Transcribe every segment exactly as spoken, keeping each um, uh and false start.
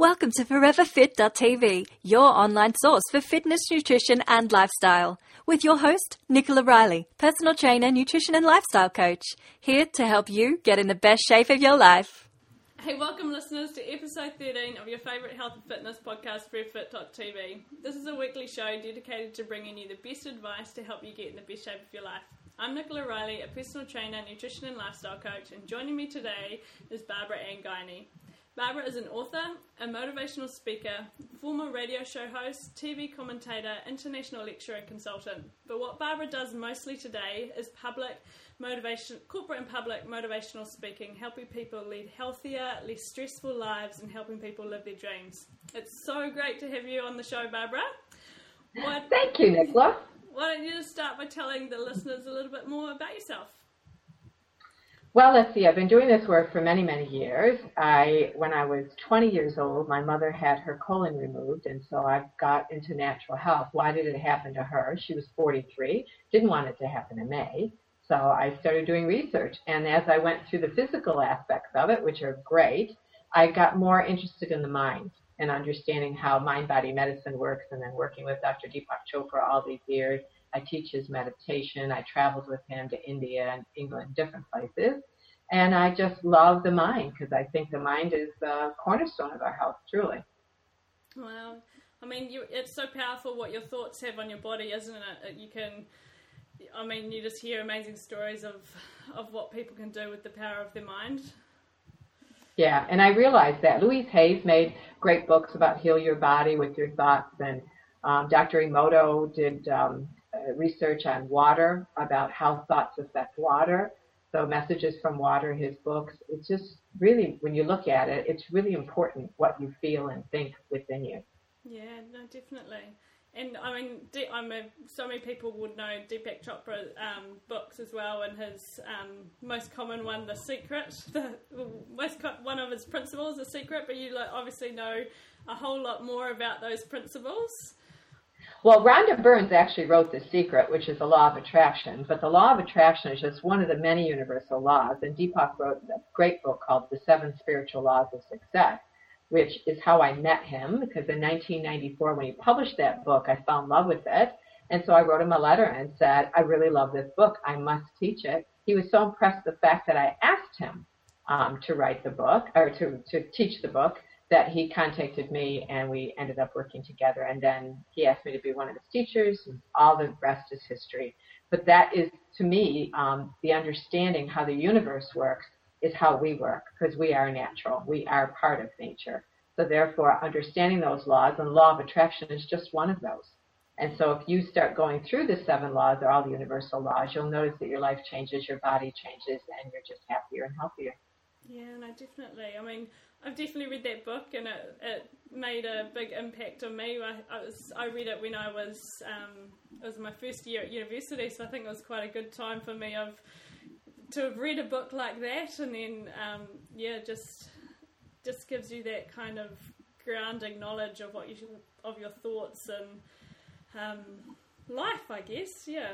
Welcome to Forever Fit dot t v, your online source for fitness, nutrition and lifestyle, with your host, Nicola Riley, personal trainer, nutrition and lifestyle coach, here to help you get in the best shape of your life. Hey, welcome listeners to episode thirteen of your favourite health and fitness podcast, Forever Fit dot t v. This is a weekly show dedicated to bringing you the best advice to help you get in the best shape of your life. I'm Nicola Riley, a personal trainer, nutrition and lifestyle coach, and joining me today is Barbara-Ann Guiney. Barbara is an author, a motivational speaker, former radio show host, T V commentator, international lecturer and consultant. But what Barbara does mostly today is public motivation, corporate and public motivational speaking, helping people lead healthier, less stressful lives and helping people live their dreams. It's so great to have you on the show, Barbara. What, Thank you, Nicola. Why don't you just start by telling the listeners a little bit more about yourself? Well, let's see, I've been doing this work for many, many years. I, when I was twenty years old, my mother had her colon removed, and so I got into natural health. Why did it happen to her? She was forty-three, didn't want it to happen to me, so I started doing research. And as I went through the physical aspects of it, which are great, I got more interested in the mind and understanding how mind-body medicine works, and then working with Doctor Deepak Chopra all these years. I teach his meditation. I traveled with him to India and England, different places. And I just love the mind because I think the mind is the cornerstone of our health, truly. Wow. I mean, you, it's so powerful what your thoughts have on your body, isn't it? You can, I mean, you just hear amazing stories of, of what people can do with the power of their mind. Yeah, and I realized that. Louise Hay made great books about heal your body with your thoughts. And um, Doctor Emoto did... Um, Uh, research on water, about how thoughts affect water. So Messages from Water, his books, it's just really, when you look at it, it's really important what you feel and think within you. Yeah, no, definitely. And I mean, De- I'm a, so many people would know Deepak Chopra um, books as well, and his um, most common one, The Secret, the most co- one of his principles, The Secret, but you like, obviously know a whole lot more about those principles. Well, Rhonda Byrne actually wrote The Secret, which is the law of attraction, but the law of attraction is just one of the many universal laws, and Deepak wrote a great book called The Seven Spiritual Laws of Success, which is how I met him, because in nineteen ninety-four, when he published that book, I fell in love with it, and so I wrote him a letter and said, I really love this book. I must teach it. He was so impressed with the fact that I asked him um, to write the book, or to, to teach the book, that he contacted me and we ended up working together. And then he asked me to be one of his teachers, and all the rest is history. But that is, to me, um, the understanding how the universe works is how we work, because we are natural. We are part of nature. So therefore, understanding those laws, and the law of attraction is just one of those. And so if you start going through the seven laws, or all the universal laws, you'll notice that your life changes, your body changes, and you're just happier and healthier. Yeah, no, definitely. I mean, I've definitely read that book, and it, it made a big impact on me. I, I was I read it when I was um, it was my first year at university, so I think it was quite a good time for me of to have read a book like that, and then um, yeah, just just gives you that kind of grounding knowledge of what you should, of your thoughts and um, life, I guess. Yeah.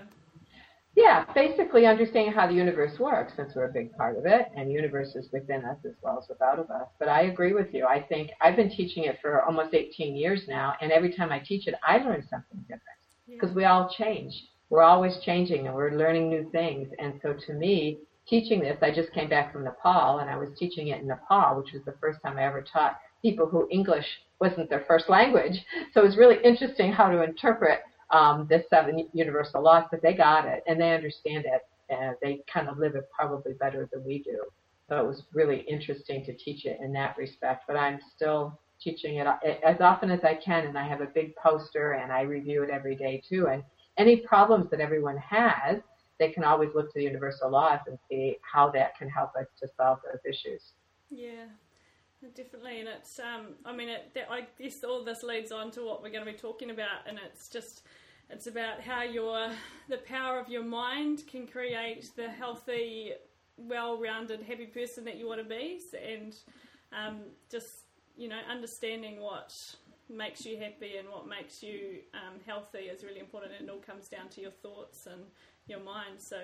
Yeah, basically understanding how the universe works, since we're a big part of it, and the universe is within us as well as without of us. But I agree with you. I think I've been teaching it for almost eighteen years now, and every time I teach it, I learn something different, because yeah. We all change. We're always changing, and we're learning new things. And so to me, teaching this, I just came back from Nepal, and I was teaching it in Nepal, which was the first time I ever taught people who English wasn't their first language. So it was really interesting how to interpret Um, the seven universal laws, but they got it, and they understand it, and they kind of live it probably better than we do. So it was really interesting to teach it in that respect, but I'm still teaching it as often as I can, and I have a big poster, and I review it every day too, and any problems that everyone has, they can always look to the universal laws and see how that can help us to solve those issues. Yeah. Definitely, and it's, um, I mean, it, that, I guess all this leads on to what we're going to be talking about, and it's just, it's about how your, the power of your mind can create the healthy, well-rounded, happy person that you want to be, and um, just, you know, understanding what makes you happy and what makes you um, healthy is really important, and it all comes down to your thoughts and your mind, so.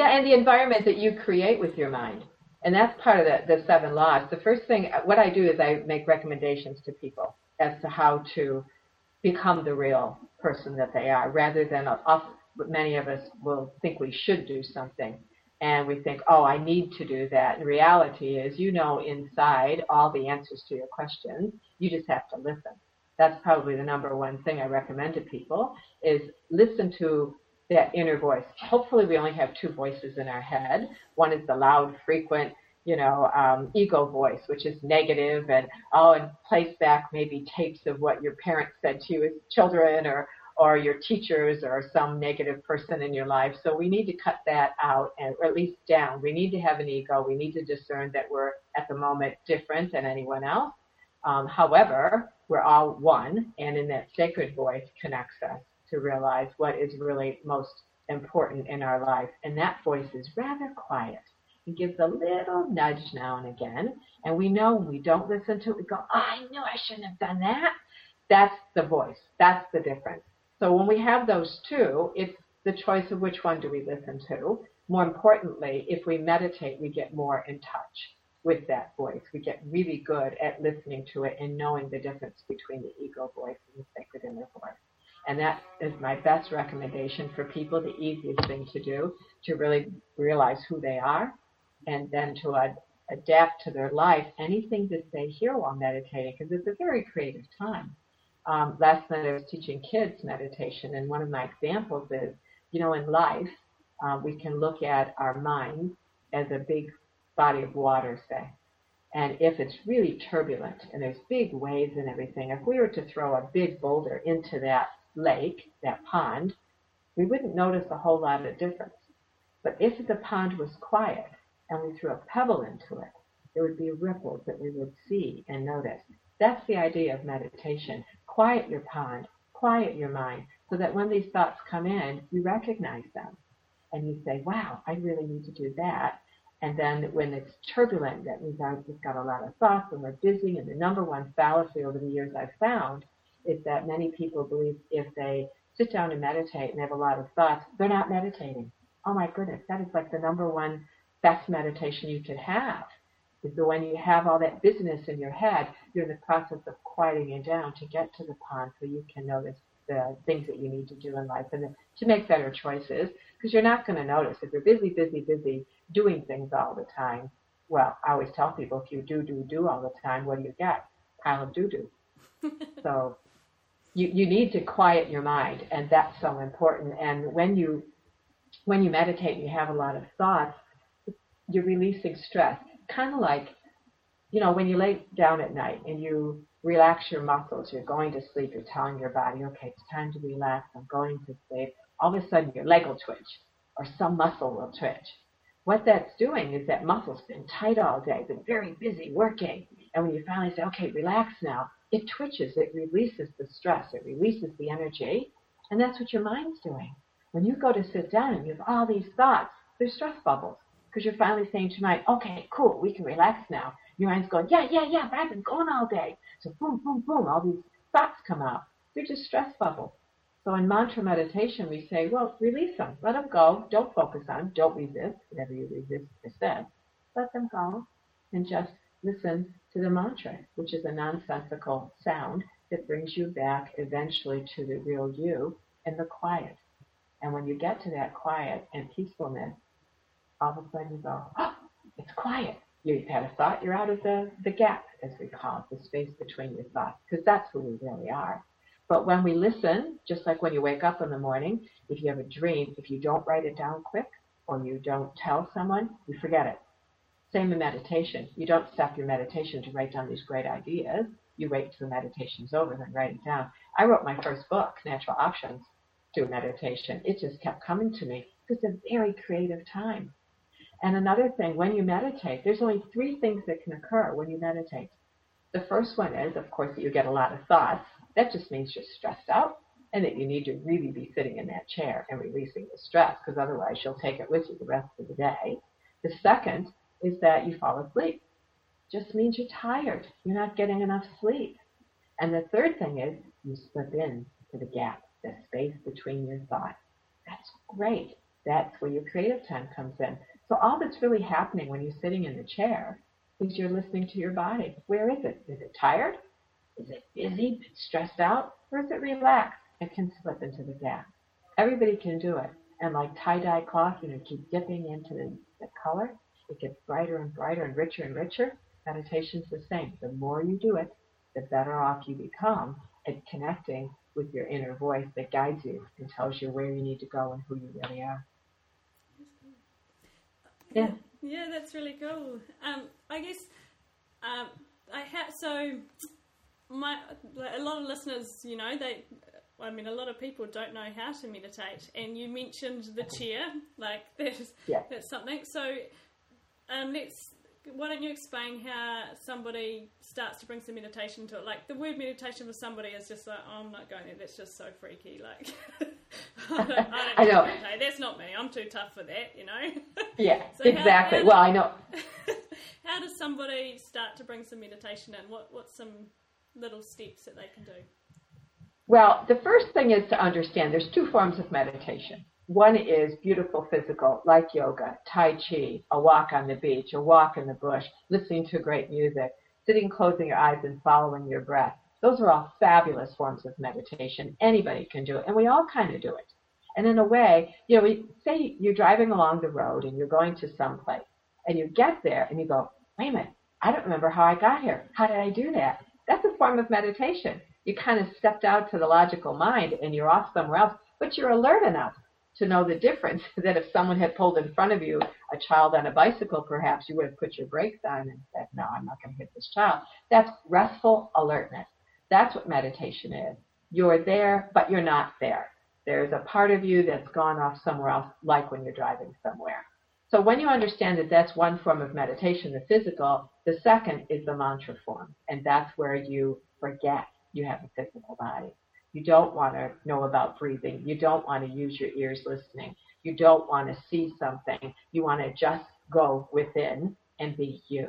Yeah, and the environment that you create with your mind. And that's part of the, the seven laws. The first thing, what I do is I make recommendations to people as to how to become the real person that they are, rather than us, many of us will think we should do something. And we think, oh, I need to do that. And reality is, you know inside all the answers to your questions. You just have to listen. That's probably the number one thing I recommend to people, is listen to that inner voice. Hopefully we only have two voices in our head. One is the loud, frequent, you know, um, ego voice, which is negative, and, oh, and place back maybe tapes of what your parents said to you as children, or or your teachers, or some negative person in your life. So we need to cut that out, and, or at least down. We need to have an ego. We need to discern that we're at the moment different than anyone else. Um, however, we're all one, and in that sacred voice connects us to realize what is really most important in our life. And that voice is rather quiet. It gives a little nudge now and again, and we know when we don't listen to it, we go, oh, I knew I shouldn't have done that. That's the voice. That's the difference. So when we have those two, it's the choice of which one do we listen to. More importantly, if we meditate, we get more in touch with that voice. We get really good at listening to it and knowing the difference between the ego voice and the sacred inner voice. And that is my best recommendation for people, the easiest thing to do, to really realize who they are, and then to ad- adapt to their life anything that they hear while meditating, because it's a very creative time. Um, last night I was teaching kids meditation, and one of my examples is, you know, in life, uh, we can look at our mind as a big body of water, say. And if it's really turbulent and there's big waves and everything, if we were to throw a big boulder into that lake, that pond, we wouldn't notice a whole lot of difference. But if the pond was quiet and we threw a pebble into it, there would be ripples that we would see and notice. That's the idea of meditation. Quiet your pond, quiet your mind, so that when these thoughts come in, you recognize them. And you say, wow, I really need to do that. And then when it's turbulent, that means I've just got a lot of thoughts and we're busy. And the number one fallacy over the years I've found is that many people believe if they sit down and meditate and have a lot of thoughts, they're not meditating. Oh my goodness, that is like the number one best meditation you could have. Is that when you have all that business in your head, you're in the process of quieting it down to get to the pond so you can notice the things that you need to do in life and to make better choices, because you're not going to notice. If you're busy, busy, busy doing things all the time, well, I always tell people, if you do, do, do all the time, what do you get? Pile of doo-doo. So you, you need to quiet your mind, and that's so important. And when you, when you meditate and you have a lot of thoughts, you're releasing stress. Kind of like, you know, when you lay down at night and you relax your muscles, you're going to sleep, you're telling your body, okay, it's time to relax, I'm going to sleep. All of a sudden your leg will twitch or some muscle will twitch. What that's doing is that muscle's been tight all day, been very busy working. And when you finally say, okay, relax now, it twitches, it releases the stress, it releases the energy. And that's what your mind's doing. When you go to sit down and you have all these thoughts, they're stress bubbles. Because you're finally saying to your mind, okay, cool, we can relax now. Your mind's going, yeah, yeah, yeah, but I've been going all day. So boom, boom, boom, all these thoughts come out. They're just stress bubbles. So in mantra meditation, we say, well, release them. Let them go. Don't focus on them. Don't resist. Whatever you resist or said, let them go. And just listen to the mantra, which is a nonsensical sound that brings you back eventually to the real you and the quiet. And when you get to that quiet and peacefulness, all of a sudden you go, oh, it's quiet. You've had a thought, you're out of the, the gap, as we call it, the space between your thoughts, because that's who we really are. But when we listen, just like when you wake up in the morning, if you have a dream, if you don't write it down quick or you don't tell someone, you forget it. Same in meditation. You don't stop your meditation to write down these great ideas. You wait till the meditation's over and write it down. I wrote my first book, Natural Options, through meditation. It just kept coming to me. It's a very creative time. And another thing, when you meditate, there's only three things that can occur when you meditate. The first one is, of course, that you get a lot of thoughts. That just means you're stressed out and that you need to really be sitting in that chair and releasing the stress, because otherwise you'll take it with you the rest of the day. The second is that you fall asleep. Just means you're tired. You're not getting enough sleep. And the third thing is you slip in to the gap, the space between your thoughts. That's great. That's where your creative time comes in. So all that's really happening when you're sitting in the chair is you're listening to your body. Where is it? Is it tired? Is it busy, stressed out? Or is it relaxed? It can slip into the gap. Everybody can do it. And like tie-dye cloth, you know, keep dipping into the, the color. It gets brighter and brighter and richer and richer. Meditation's the same. The more you do it, the better off you become at connecting with your inner voice that guides you and tells you where you need to go and who you really are. Yeah. Yeah, that's really cool. Um, I guess um, I have so my a lot of listeners, you know, they. I mean, a lot of people don't know how to meditate, and you mentioned the chair, like that's yeah. that's something. So, um, let's. Why don't you explain how somebody starts to bring some meditation to it? Like the word meditation for somebody is just like, oh, I'm not going there. That's just so freaky. Like, I don't, I don't I know. Meditate. That's not me. I'm too tough for that, you know? Yeah, so exactly. How, how, well, I know. How does somebody start to bring some meditation in? What, what's some little steps that they can do? Well, the first thing is to understand there's two forms of meditation. One is beautiful physical, like yoga, tai chi, a walk on the beach, a walk in the bush, listening to great music, sitting, closing your eyes, and following your breath. Those are all fabulous forms of meditation. Anybody can do it, and we all kind of do it. And in a way, you know, we say you're driving along the road and you're going to someplace, and you get there and you go, wait a minute, I don't remember how I got here. How did I do that? That's a form of meditation. You kind of stepped out to the logical mind and you're off somewhere else, but you're alert enough to know the difference that if someone had pulled in front of you, a child on a bicycle, perhaps you would have put your brakes on and said, no, I'm not going to hit this child. That's restful alertness. That's what meditation is. You're there, but you're not there. There's a part of you that's gone off somewhere else, like when you're driving somewhere. So when you understand that that's one form of meditation, the physical, the second is the mantra form. And that's where you forget you have a physical body. You don't want to know about breathing. You don't want to use your ears listening. You don't want to see something. You want to just go within and be you,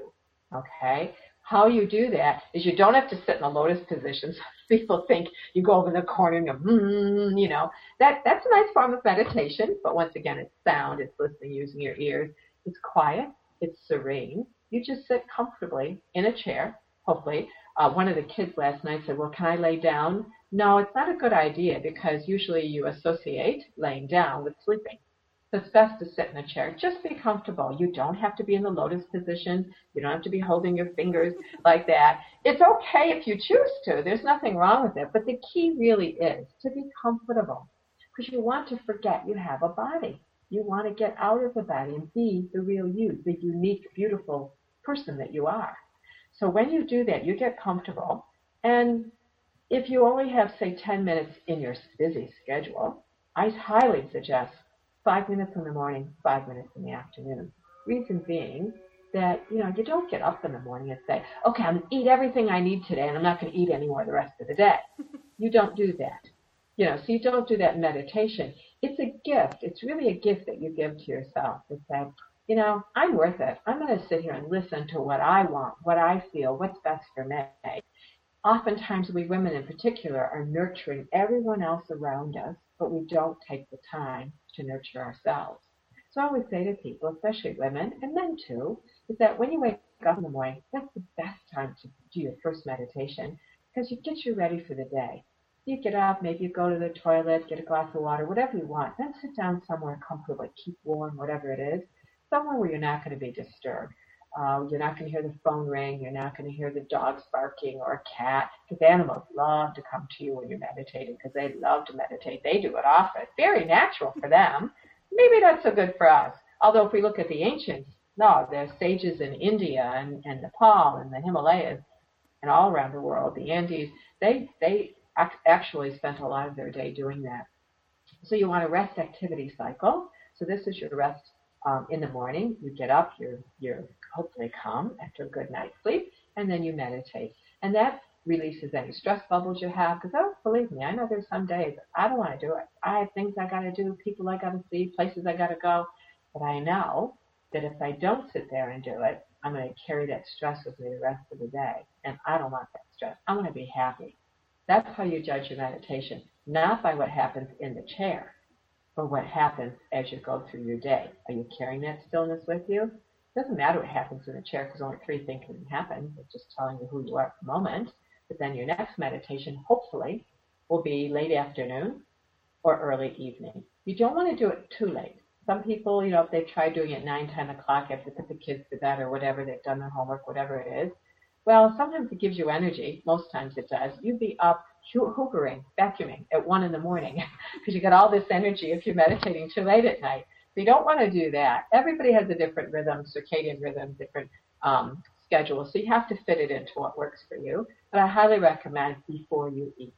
okay? How you do that is you don't have to sit in a lotus position. So people think you go over in the corner and go, hmm, you know. That, that's a nice form of meditation, but once again, it's sound. It's listening using your ears. It's quiet. It's serene. You just sit comfortably in a chair, hopefully. Uh, one of the kids last night said, well, can I lay down? No, it's not a good idea because usually you associate laying down with sleeping. So it's best to sit in a chair. Just be comfortable. You don't have to be in the lotus position. You don't have to be holding your fingers like that. It's okay if you choose to. There's nothing wrong with it. But the key really is to be comfortable because you want to forget you have a body. You want to get out of the body and be the real you, the unique, beautiful person that you are. So when you do that, you get comfortable. And if you only have, say, ten minutes in your busy schedule, I highly suggest five minutes in the morning, five minutes in the afternoon. Reason being that, you know, you don't get up in the morning and say, okay, I'm going to eat everything I need today, and I'm not going to eat any more the rest of the day. You don't do that. You know, so you don't do that meditation. It's a gift. It's really a gift that you give to yourself to say, you know, I'm worth it. I'm going to sit here and listen to what I want, what I feel, what's best for me. Oftentimes, we women in particular are nurturing everyone else around us, but we don't take the time to nurture ourselves. So I always say to people, especially women, and men too, is that when you wake up in the morning, that's the best time to do your first meditation because you get you ready for the day. You get up, maybe you go to the toilet, get a glass of water, whatever you want, then sit down somewhere comfortable, keep warm, whatever it is, somewhere where you're not going to be disturbed. Uh, you're not going to hear the phone ring. You're not going to hear the dogs barking or a cat because animals love to come to you when you're meditating because they love to meditate. They do it often. Very natural for them. Maybe not so good for us. Although if we look at the ancients, no, the sages in India and, and Nepal and the Himalayas and all around the world, the Andes, they, they ac- actually spent a lot of their day doing that. So you want a rest activity cycle. So this is your rest um, in the morning. You get up, you're, you're hopefully calm after a good night's sleep, and then you meditate. And that releases any stress bubbles you have, because oh, believe me, I know there's some days I don't want to do it. I have things I got to do, people I got to see, places I got to go, but I know that if I don't sit there and do it, I'm going to carry that stress with me the rest of the day, and I don't want that stress. I want to be happy. That's how you judge your meditation, not by what happens in the chair, or what happens as you go through your day. Are you carrying that stillness with you? It doesn't matter what happens in a chair because only three things can happen. It's just telling you who you are at the moment. But then your next meditation, hopefully, will be late afternoon or early evening. You don't want to do it too late. Some people, you know, if they've tried doing it at nine, ten o'clock after they put the kids to bed or whatever, they've done their homework, whatever it is, well, sometimes it gives you energy. Most times it does. You'd be up hoovering, vacuuming at one in the morning because you got all this energy if you're meditating too late at night. So you don't want to do that. Everybody has a different rhythm, circadian rhythm, different um, schedule. So you have to fit it into what works for you. But I highly recommend before you eat.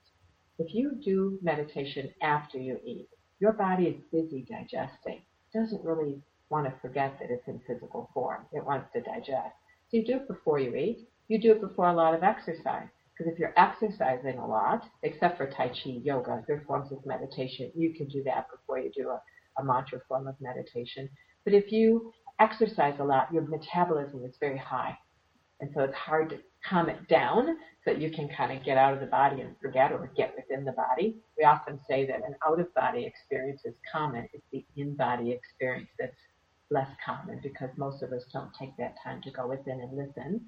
If you do meditation after you eat, your body is busy digesting. It doesn't really want to forget that it's in physical form. It wants to digest. So you do it before you eat. You do it before a lot of exercise. Because if you're exercising a lot, except for Tai Chi, yoga, other forms of meditation, you can do that before you do a, a mantra form of meditation. But if you exercise a lot, your metabolism is very high. And so it's hard to calm it down so that you can kind of get out of the body and forget or get within the body. We often say that an out-of-body experience is common. It's the in-body experience that's less common because most of us don't take that time to go within and listen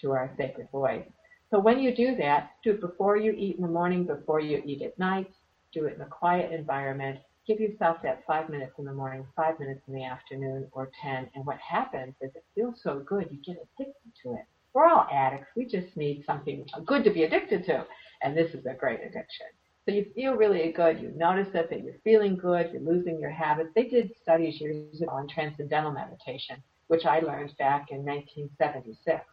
to our sacred voice. So when you do that, do it before you eat in the morning, before you eat at night, do it in a quiet environment, give yourself that five minutes in the morning, five minutes in the afternoon, or ten, and what happens is it feels so good, you get addicted to it. We're all addicts, we just need something good to be addicted to, and this is a great addiction. So you feel really good, you notice it, that you're feeling good, you're losing your habits. They did studies years ago on transcendental meditation, which I learned back in nineteen seventy-six.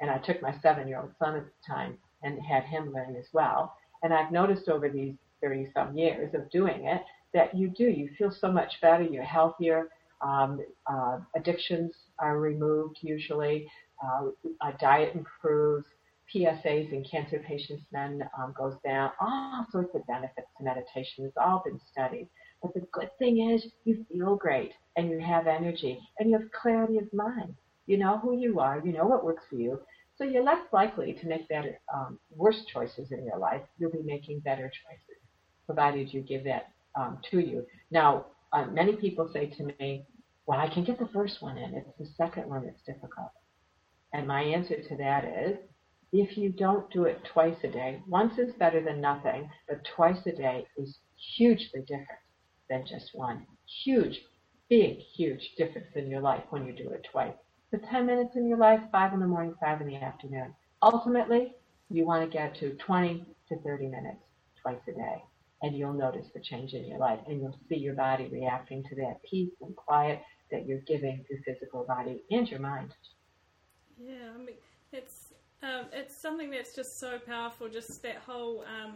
And I took my seven-year-old son at the time and had him learn as well. And I've noticed over these thirty-some years of doing it that you do. You feel so much better. You're healthier. Um, uh, addictions are removed usually. Uh, a diet improves. P S As in cancer patients then um, goes down. All sorts of benefits to meditation. It's all been studied. But the good thing is you feel great and you have energy and you have clarity of mind. You know who you are. You know what works for you. So you're less likely to make better, um, worse choices in your life. You'll be making better choices, provided you give that um, to you. Now, uh, many people say to me, well, I can get the first one in. It's the second one that's difficult. And my answer to that is, if you don't do it twice a day, once is better than nothing, but twice a day is hugely different than just one. Huge, big, huge difference in your life when you do it twice. So ten minutes in your life, five in the morning, five in the afternoon. Ultimately, you want to get to twenty to thirty minutes twice a day, and you'll notice the change in your life, and you'll see your body reacting to that peace and quiet that you're giving your physical body and your mind. Yeah, I mean, it's, um, it's something that's just so powerful, just that whole um,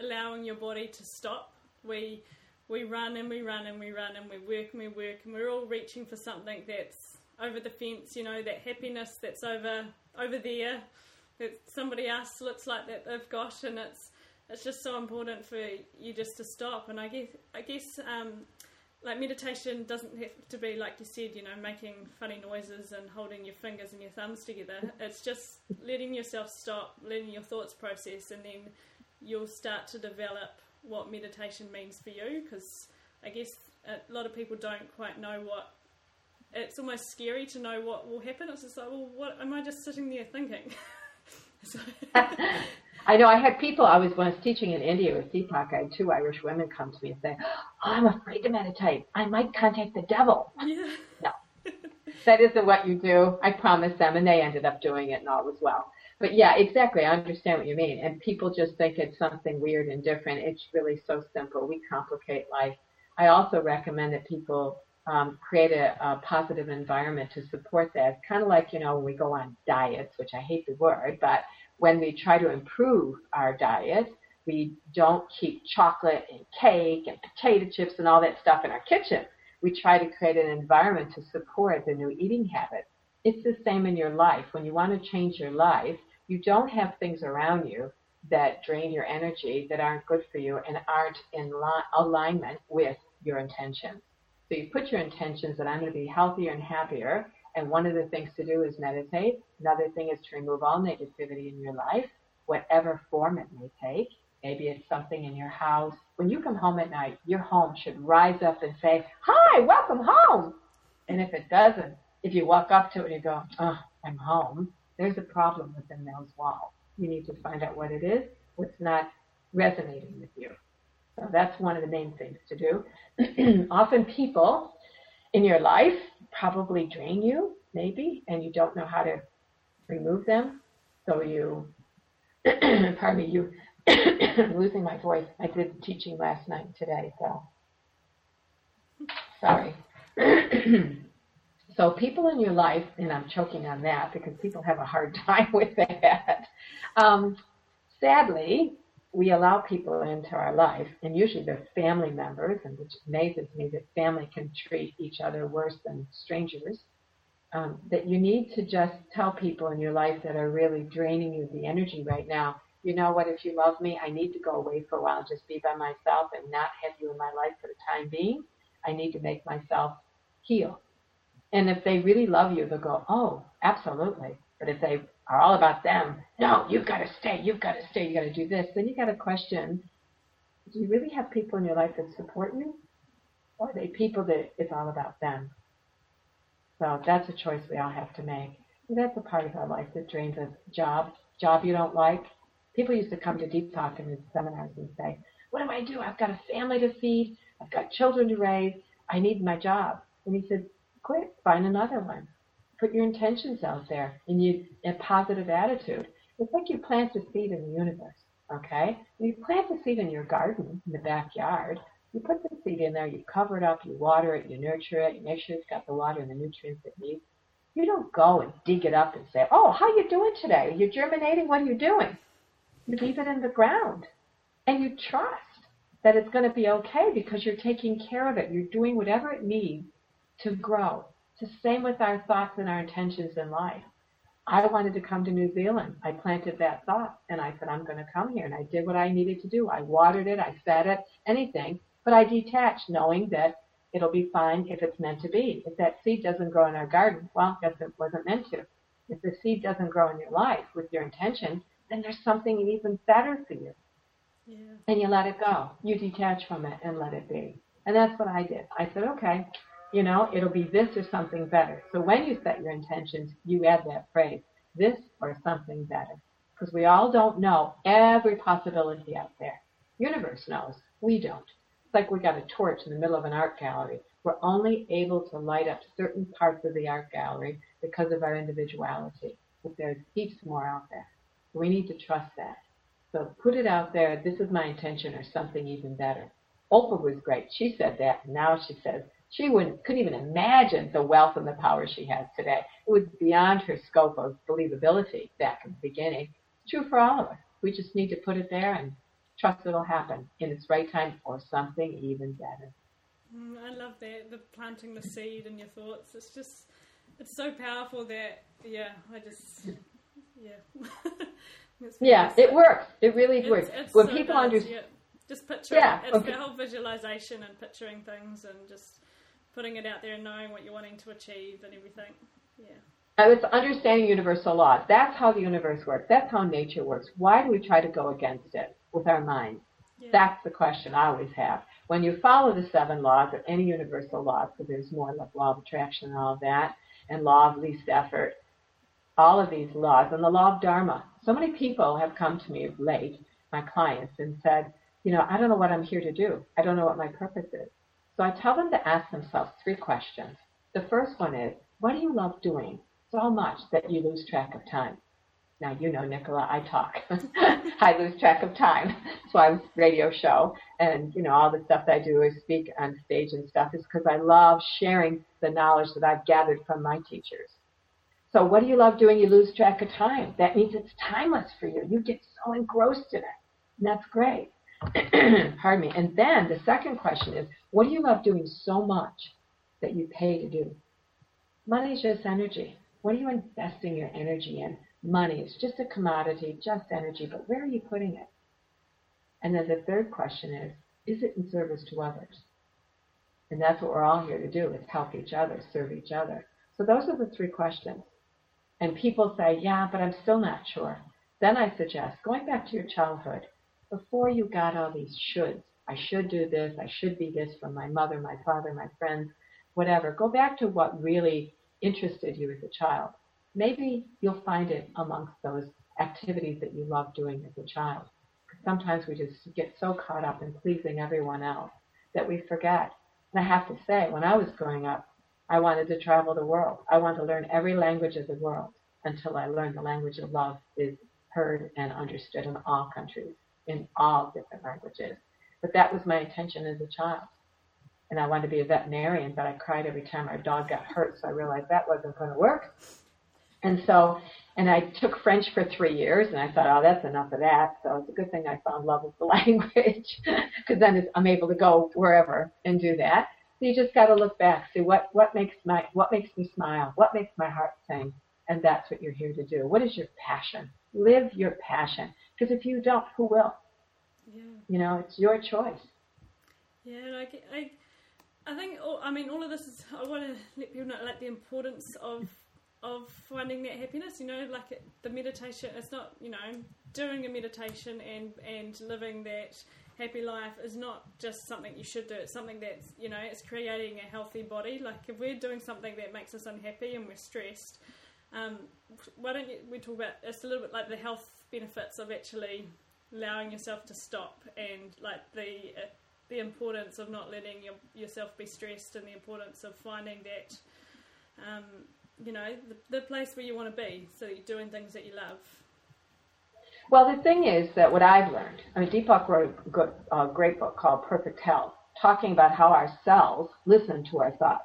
allowing your body to stop. We, we run and we run and we run and we work and we work, and we're all reaching for something that's over the fence, you know, that happiness that's over over there that somebody else looks like that they've got, and it's it's just so important for you just to stop. And I guess I guess um, like meditation doesn't have to be, like you said, you know, making funny noises and holding your fingers and your thumbs together. It's just letting yourself stop, letting your thoughts process, and then you'll start to develop what meditation means for you, because I guess a lot of people don't quite know what. It's almost scary to know what will happen. It's just like, well, what am I just sitting there thinking? So. I know I had people, I was when I was teaching in India with Deepak, I had two Irish women come to me and say, oh, I'm afraid to meditate. I might contact the devil. Yeah. No, that isn't what you do. I promised them, and they ended up doing it, and all was well. But yeah, exactly. I understand what you mean. And people just think it's something weird and different. It's really so simple. We complicate life. I also recommend that people Um, create a, a positive environment to support that. Kind of like, you know, when we go on diets, which I hate the word, but when we try to improve our diet, we don't keep chocolate and cake and potato chips and all that stuff in our kitchen. We try to create an environment to support the new eating habit. It's the same in your life. When you want to change your life, you don't have things around you that drain your energy, that aren't good for you, and aren't in li- alignment with your intentions. So you put your intentions that I'm going to be healthier and happier, and one of the things to do is meditate. Another thing is to remove all negativity in your life, whatever form it may take, Maybe it's something in your house. When you come home at night, your home should rise up and say, "Hi, welcome home." And if it doesn't, if you walk up to it and you go, "Oh, I'm home," there's a problem within those walls. You need to find out what it is, what's not resonating with you. So that's one of the main things to do. Often people in your life probably drain you, maybe, and you don't know how to remove them. So you, pardon me, you, I'm losing my voice. I did teaching last night and today, so sorry. So people in your life, and I'm choking on that because people have a hard time with that. Um, sadly, we allow people into our life, and usually they're family members, and which amazes me that family can treat each other worse than strangers, um, that you need to just tell people in your life that are really draining you of the energy right now, you know what, if you love me, I need to go away for a while and just be by myself and not have you in my life for the time being. I need to make myself heal. And if they really love you, they'll go, "Oh, absolutely." But if they are all about them, "No, you've got to stay, you've got to stay, you've got to do this," then you got to question, do you really have people in your life that support you? Or are they people that it's all about them? So that's a choice we all have to make. And that's a part of our life that drains us. Job, job you don't like. People used to come to Deep Talk and seminars and say, "What do I do? I've got a family to feed, I've got children to raise, I need my job." And he said, "Quit, find another one. Put your intentions out there and you a positive attitude." It's like you plant a seed in the universe, okay? You plant the seed in your garden, in the backyard. You put the seed in there, you cover it up, you water it, you nurture it, you make sure it's got the water and the nutrients it needs. You don't go and dig it up and say, "Oh, how are you doing today? You're germinating, what are you doing?" You leave it in the ground and you trust that it's going to be okay because you're taking care of it. You're doing whatever it needs to grow. It's the same with our thoughts and our intentions in life. I wanted to come to New Zealand. I planted that thought and I said, "I'm going to come here." And I did what I needed to do. I watered it, I fed it, anything. But I detached knowing that it'll be fine if it's meant to be. If that seed doesn't grow in our garden, well, guess it wasn't meant to. If the seed doesn't grow in your life with your intention, then there's something even better for you. Yeah. And you let it go. You detach from it and let it be. And that's what I did. I said, "Okay, you know, it'll be this or something better." So when you set your intentions, you add that phrase, "this or something better." Because we all don't know every possibility out there. Universe knows. We don't. It's like we got a torch in the middle of an art gallery. We're only able to light up certain parts of the art gallery because of our individuality. But there's heaps more out there. We need to trust that. So put it out there, "This is my intention," or something even better. Oprah was great. She said that, and now she says she wouldn't, couldn't even imagine the wealth and the power she has today. It was beyond her scope of believability back in the beginning. It's true for all of us. We just need to put it there and trust it'll happen in its right time or something even better. Mm, I love that, the planting the seed in your thoughts. It's just, it's so powerful that, yeah, I just... Yeah, yeah, it works. It really it's, works. It's when so people understand, yeah. Just picturing, yeah, it's okay. The whole visualization and picturing things and just putting it out there and knowing what you're wanting to achieve and everything. Yeah, and it's understanding universal laws. That's how the universe works. That's how nature works. Why do we try to go against it with our minds? Yeah. That's the question I always have. When you follow the seven laws or any universal laws, because there's more like law of attraction and all of that, and law of least effort. All of these laws, and the law of Dharma. So many people have come to me late, my clients, and said, you know, "I don't know what I'm here to do. I don't know what my purpose is." So I tell them to ask themselves three questions. The first one is, what do you love doing so much that you lose track of time? Now, you know, Nicola, I talk. I lose track of time. So I have a radio show, and, you know, all the stuff that I do is speak on stage and stuff is because I love sharing the knowledge that I've gathered from my teachers. So what do you love doing? You lose track of time. That means it's timeless for you. You get so engrossed in it. And that's great. Pardon me. And then the second question is, what do you love doing so much that you pay to do? Money is just energy. What are you investing your energy in? Money is just a commodity, just energy, but where are you putting it? And then the third question is, is it in service to others? And that's what we're all here to do, is help each other, serve each other. So those are the three questions. And people say, "Yeah, but I'm still not sure." Then I suggest going back to your childhood. before you got all these shoulds, I should do this, I should be this from my mother, my father, my friends, whatever, go back to what really interested you as a child. Maybe you'll find it amongst those activities that you loved doing as a child. Sometimes we just get so caught up in pleasing everyone else that we forget. And I have to say, when I was growing up, I wanted to travel the world. I wanted to learn every language of the world until I learned the language of love is heard and understood in all countries, in all different languages. But that was my intention as a child. And I wanted to be a veterinarian, but I cried every time our dog got hurt, so I realized that wasn't going to work. And so, and I took French for three years, and I thought, oh, that's enough of that. So it's a good thing I found love of the language, because then I'm able to go wherever and do that. So you just got to look back, see what, what makes my what makes me smile, what makes my heart sing, and that's what you're here to do. What is your passion? Live your passion, because if you don't, who will? Yeah. You know, it's your choice. Yeah, like I, I think, all, I mean, all of this is, I want to let people know, like, the importance of of finding that happiness, you know, like it, the meditation, it's not, you know, doing a meditation and, and living that happy life is not just something you should do. It's something that's, you know, it's creating a healthy body. Like if we're doing something that makes us unhappy and we're stressed, um, why don't you, we talk about, it's a little bit like the health benefits of actually allowing yourself to stop, and like the uh, the importance of not letting your, yourself be stressed, and the importance of finding that, um, you know, the, the place where you want to be, so you're doing things that you love. Well, the thing is that what I've learned, I mean, Deepak wrote a, good, a great book called Perfect Health, talking about how our cells listen to our thoughts.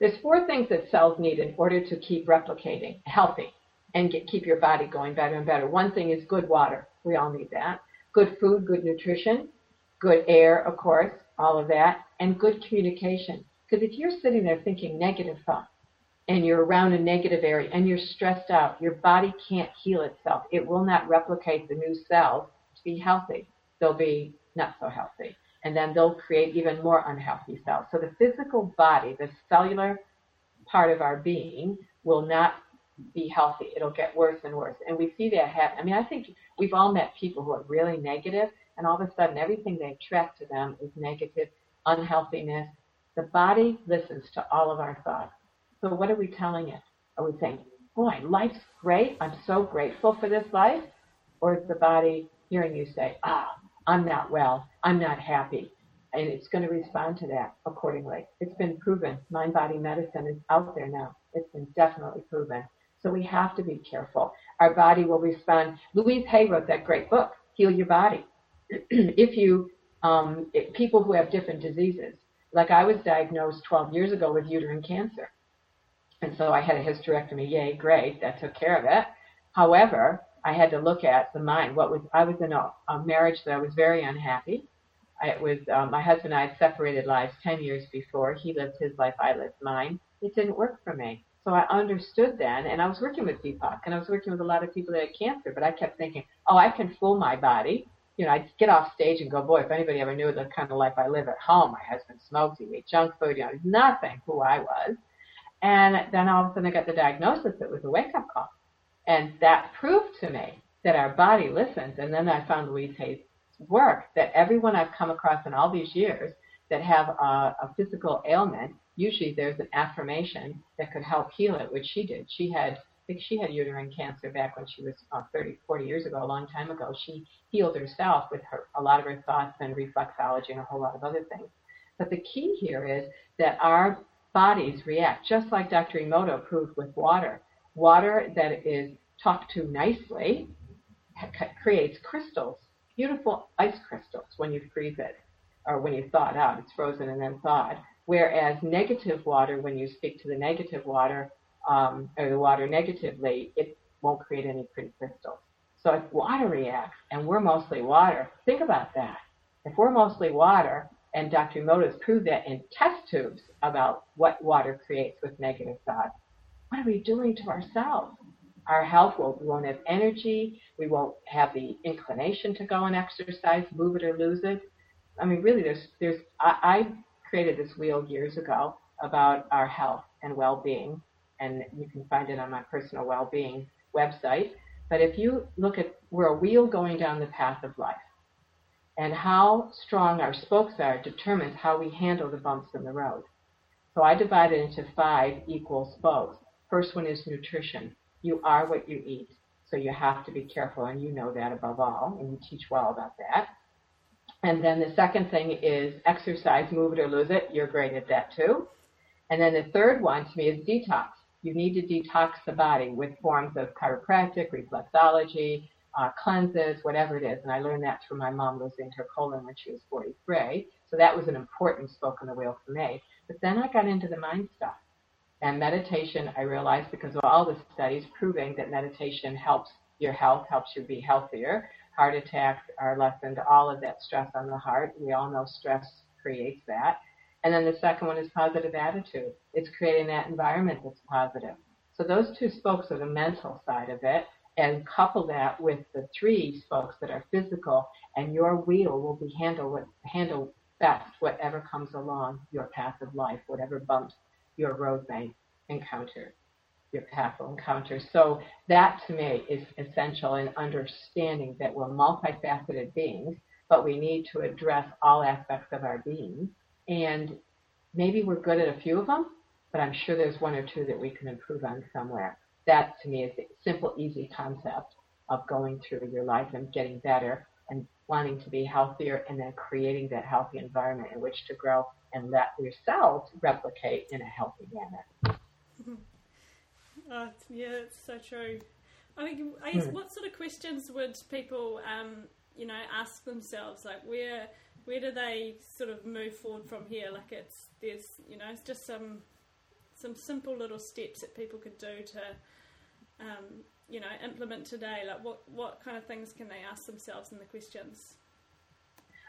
There's four things that cells need in order to keep replicating, healthy, and get, keep your body going better and better. One thing is good water. We all need that. Good food, good nutrition, good air, of course, all of that, and good communication. Because if you're sitting there thinking negative thoughts, and you're around a negative area, and you're stressed out, your body can't heal itself. It will not replicate the new cells to be healthy. They'll be not so healthy. And then they'll create even more unhealthy cells. So the physical body, the cellular part of our being, will not be healthy. It'll get worse and worse. And we see that happen. I mean, I think we've all met people who are really negative, and all of a sudden everything they attract to them is negative, unhealthiness. The body listens to all of our thoughts. So what are we telling it? Are we saying, boy, life's great, I'm so grateful for this life? Or is the body hearing you say, ah, oh, I'm not well, I'm not happy? And it's going to respond to that accordingly. It's been proven. Mind-body medicine is out there now. It's been definitely proven. So we have to be careful. Our body will respond. Louise Hay wrote that great book, Heal Your Body. if you, um, if people who have different diseases, like I was diagnosed twelve years ago with uterine cancer. And so I had a hysterectomy. Yay, great. That took care of it. However, I had to look at the mind. What was I was in a, a marriage that I was very unhappy. I, it was um, my husband and I had separated lives ten years before. He lived his life, I lived mine. It didn't work for me. So I understood then, and I was working with Deepak, and I was working with a lot of people that had cancer, but I kept thinking, oh, I can fool my body. You know, I'd get off stage and go, boy, if anybody ever knew the kind of life I live at home, my husband smoked, he ate junk food, you know, it was nothing who I was. And then all of a sudden I got the diagnosis. It was a wake-up call. And that proved to me that our body listens. And then I found Louise Hay's work, that everyone I've come across in all these years that have a, a physical ailment, usually there's an affirmation that could help heal it, which she did. She had, I think she had uterine cancer back when she was uh, thirty, forty years ago, a long time ago. She healed herself with her, a lot of her thoughts and reflexology and a whole lot of other things. But the key here is that our bodies react, just like Doctor Emoto proved with water. Water that is talked to nicely creates crystals, beautiful ice crystals when you freeze it, or when you thaw it out, it's frozen and then thawed. Whereas negative water, when you speak to the negative water, um, or the water negatively, it won't create any pretty crystals. So if water reacts, and we're mostly water, think about that. If we're mostly water, and Doctor Emoto has proved that in test tubes about what water creates with negative thoughts. What are we doing to ourselves? Our health, will, we won't have energy. We won't have the inclination to go and exercise, move it or lose it. I mean, really, there's, there's. I, I created this wheel years ago about our health and well-being, and you can find it on my personal well-being website. But if you look at, we're a wheel going down the path of life. and how strong our spokes are determines how we handle the bumps in the road. So I divide it into five equal spokes. First one is nutrition. You are what you eat, so you have to be careful, and you know that above all, and you teach well about that. And then the second thing is exercise, move it or lose it. You're great at that too. And then the third one to me is detox. You need to detox the body with forms of chiropractic, reflexology, uh, cleanses, whatever it is. And I learned that through my mom losing her colon when she was forty-three. So that was an important spoke in the wheel for me. But then I got into the mind stuff. And meditation, I realized, because of all the studies proving that meditation helps your health, helps you be healthier. Heart attacks are lessened, all of that stress on the heart. We all know stress creates that. And then the second one is positive attitude. It's creating that environment that's positive. So those two spokes are the mental side of it, and couple that with the three spokes that are physical, and your wheel will be handle, handle best whatever comes along your path of life, whatever bumps your road may encounter, your path will encounter. So that to me is essential in understanding that we're multifaceted beings, but we need to address all aspects of our being. And maybe we're good at a few of them, but I'm sure there's one or two that we can improve on somewhere. That to me is a simple, easy concept of going through your life and getting better and wanting to be healthier, and then creating that healthy environment in which to grow and let yourselves replicate in a healthy manner. Oh, yeah, that's so true. I mean, I guess, mm. what sort of questions would people, um, you know, ask themselves? Like, where where do they sort of move forward from here? Like, it's there's, you know, it's just some some simple little steps that people could do to, um, you know, implement today. Like, what what kind of things can they ask themselves in the questions?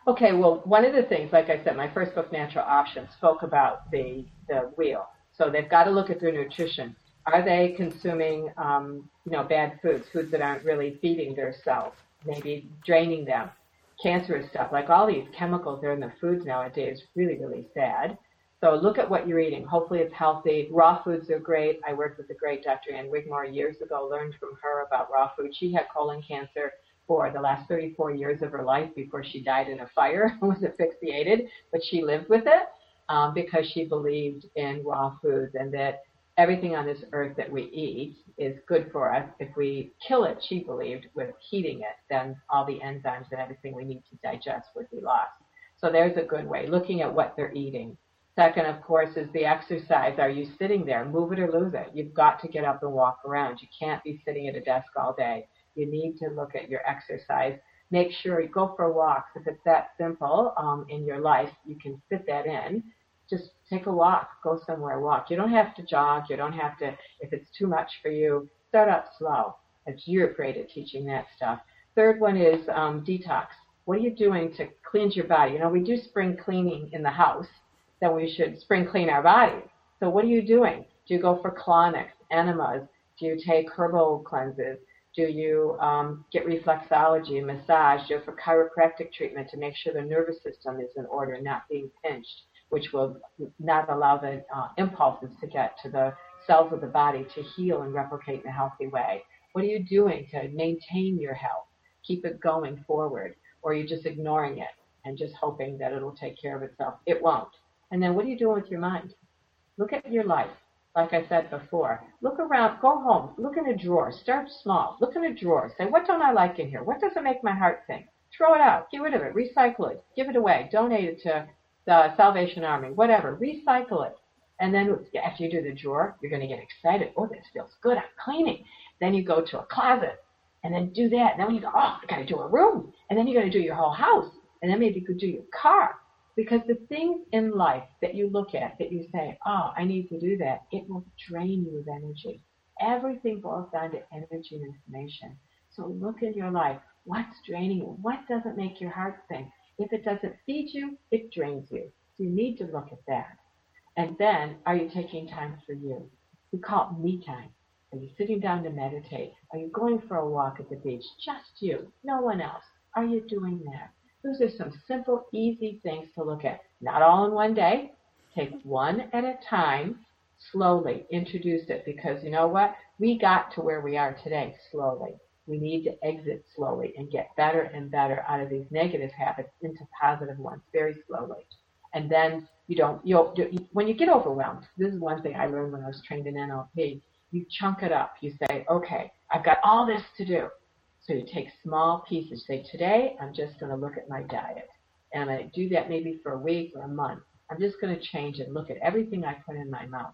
Okay, well, one of the things, like I said, my first book, Natural Options, spoke about the the wheel. So they've got to look at their nutrition. Are they consuming, um, you know, bad foods, foods that aren't really feeding their cells, maybe draining them, cancerous stuff, like all these chemicals that are in the foods nowadays, really, really sad. So look at what you're eating. Hopefully it's healthy. Raw foods are great. I worked with the great Doctor Ann Wigmore years ago, learned from her about raw food. She had colon cancer for the last thirty-four years of her life before she died in a fire and was asphyxiated, but she lived with it um, because she believed in raw foods and that everything on this earth that we eat is good for us. If we kill it, she believed, with heating it, then all the enzymes and everything we need to digest would be lost. So there's a good way, looking at what they're eating. Second, of course, is the exercise. Are you sitting there? Move it or lose it. You've got to get up and walk around. You can't be sitting at a desk all day. You need to look at your exercise. Make sure you go for walks. If it's that simple um, in your life, you can fit that in. Just take a walk, go somewhere, walk. You don't have to jog. You don't have to, if it's too much for you, start out slow. It's, you're great at teaching that stuff. Third one is um, detox. What are you doing to cleanse your body? You know, we do spring cleaning in the house, then we should spring clean our body. So what are you doing? Do you go for colonics, enemas? Do you take herbal cleanses? Do you um, get reflexology, massage? Do you go for chiropractic treatment to make sure the nervous system is in order, not being pinched, which will not allow the uh, impulses to get to the cells of the body to heal and replicate in a healthy way? What are you doing to maintain your health, keep it going forward? Or are you just ignoring it and just hoping that it'll take care of itself? It won't. And then what are you doing with your mind? Look at your life. Like I said before, look around, go home, look in a drawer, start small, look in a drawer, say, what don't I like in here? What doesn't make my heart sing? Throw it out, get rid of it, recycle it, give it away, donate it to the Salvation Army, whatever, recycle it. And then after you do the drawer, you're going to get excited. Oh, this feels good, I'm cleaning. Then you go to a closet and then do that. And then when you go, oh, I got to do a room. And then you got to do your whole house. And then maybe you could do your car. Because the things in life that you look at, that you say, oh, I need to do that, it will drain you of energy. Everything boils down to energy and information. So look in your life. What's draining you? What doesn't make your heart sing? If it doesn't feed you, it drains you. So you need to look at that. And then, are you taking time for you? We call it me time. Are you sitting down to meditate? Are you going for a walk at the beach? Just you, no one else. Are you doing that? Those are some simple, easy things to look at. Not all in one day. Take one at a time. Slowly introduce it, because you know what? We got to where we are today slowly. we need to exit slowly and get better and better out of these negative habits into positive ones very slowly. And then you don't, you'll, when you get overwhelmed, this is one thing I learned when I was trained in N L P, you chunk it up. You say, okay, I've got all this to do. So you take small pieces. Say, today I'm just going to look at my diet. And I do that maybe for a week or a month. I'm just going to change and look at everything I put in my mouth.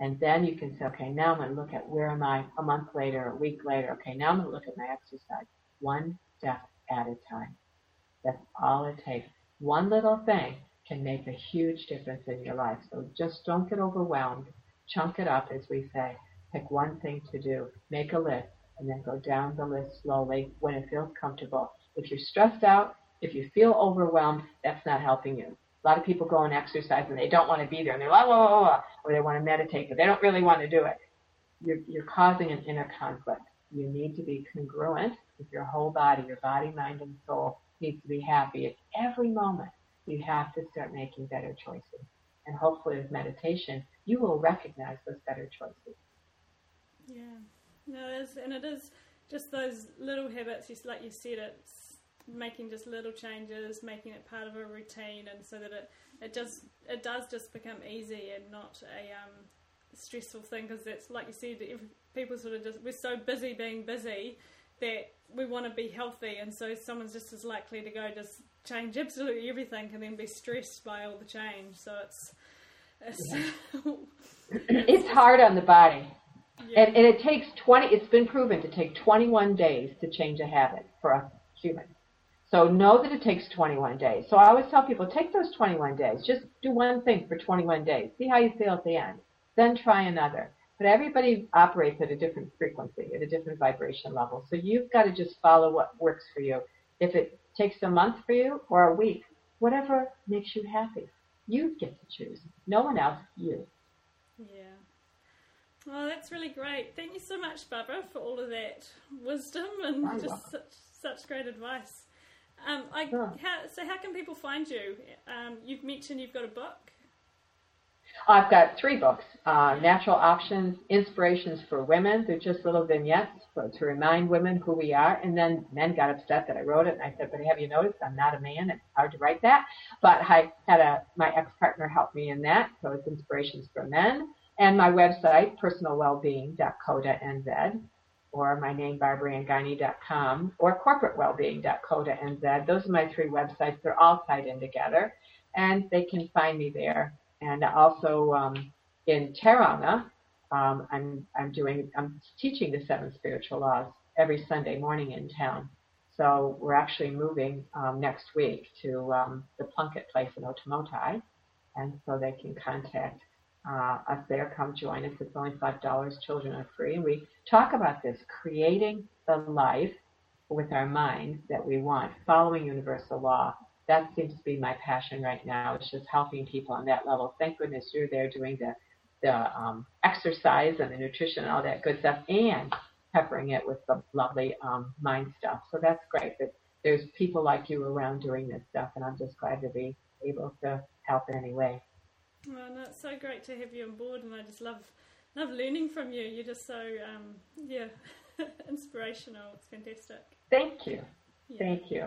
And then you can say, okay, now I'm going to look at where am I a month later, a week later. Okay, now I'm going to look at my exercise. One step at a time. That's all it takes. One little thing can make a huge difference in your life. So just don't get overwhelmed. Chunk it up, as we say. Pick one thing to do. Make a list. And then go down the list slowly when it feels comfortable. If you're stressed out, if you feel overwhelmed, that's not helping you. A lot of people go and exercise and they don't want to be there, and they're like, blah, blah, blah, blah, or they want to meditate, but they don't really want to do it. You're, you're causing an inner conflict. You need to be congruent with your whole body. Your body, mind, and soul needs to be happy. At every moment, you have to start making better choices. And hopefully with meditation, you will recognize those better choices. Yeah. No, it is, and it is just those little habits, just like you said, it's making just little changes, making it part of a routine, and so that it, it just it does just become easy and not a um, stressful thing, because that's, like you said, if people sort of just, we're so busy being busy that we want to be healthy, and so someone's just as likely to go just change absolutely everything and then be stressed by all the change. So it's it's, yeah. It's hard on the body. Yeah. And, and it takes twenty, it's been proven to take twenty-one days to change a habit for a human. So know that it takes twenty-one days. So I always tell people, take those twenty-one days. Just do one thing for twenty-one days. See how you feel at the end. Then try another. But everybody operates at a different frequency, at a different vibration level. So you've got to just follow what works for you. If it takes a month for you or a week, whatever makes you happy. You get to choose. No one else, you. Yeah. Well, that's really great. Thank you so much, Barbara, for all of that wisdom and I'm just such, such great advice. Um, I, sure. how, so how can people find you? Um, you've mentioned you've got a book. I've got three books, uh, Natural Options, Inspirations for Women. They're just little vignettes for, to remind women who we are. And then men got upset that I wrote it. And I said, but have you noticed I'm not a man? It's hard to write that. But I had a, my ex-partner help me in that. So it's Inspirations for Men. And my website, personal wellbeing dot co dot n z, or my name, barbara ann guiney dot com, or corporate wellbeing dot co dot n z. Those are my three websites. They're all tied in together, and they can find me there. And also um, in Tauranga, um, I'm I'm doing I'm teaching the Seven Spiritual Laws every Sunday morning in town. So we're actually moving um, next week to um, the Plunkett Place in Otumoetai, and so they can contact. Uh, us there, come join us. It's only five dollars. Children are free. And we talk about this, creating the life with our mind that we want, following universal law. That seems to be my passion right now. It's just helping people on that level. Thank goodness you're there doing the, the um, exercise and the nutrition and all that good stuff, and peppering it with the lovely um, mind stuff. So that's great that there's people like you around doing this stuff, and I'm just glad to be able to help in any way. Well, no, it's so great to have you on board, and I just love love learning from you. You're just so, um, yeah, inspirational. It's fantastic. Thank you. Yeah. Thank you.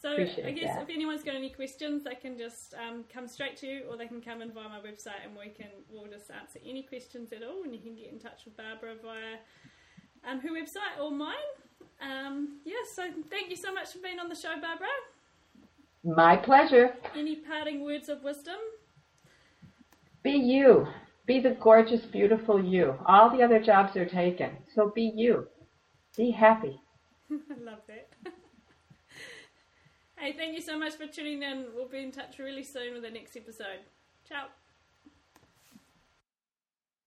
So appreciate I guess that. If anyone's got any questions, they can just um, come straight to you, or they can come in via my website, and we can, we'll just answer any questions at all, and you can get in touch with Barbara via um, her website or mine. Um, yeah, so thank you so much for being on the show, Barbara. My pleasure. Any parting words of wisdom? Be you. Be the gorgeous, beautiful you. All the other jobs are taken. So be you. Be happy. I love that. Hey, thank you so much for tuning in. We'll be in touch really soon with the next episode. Ciao.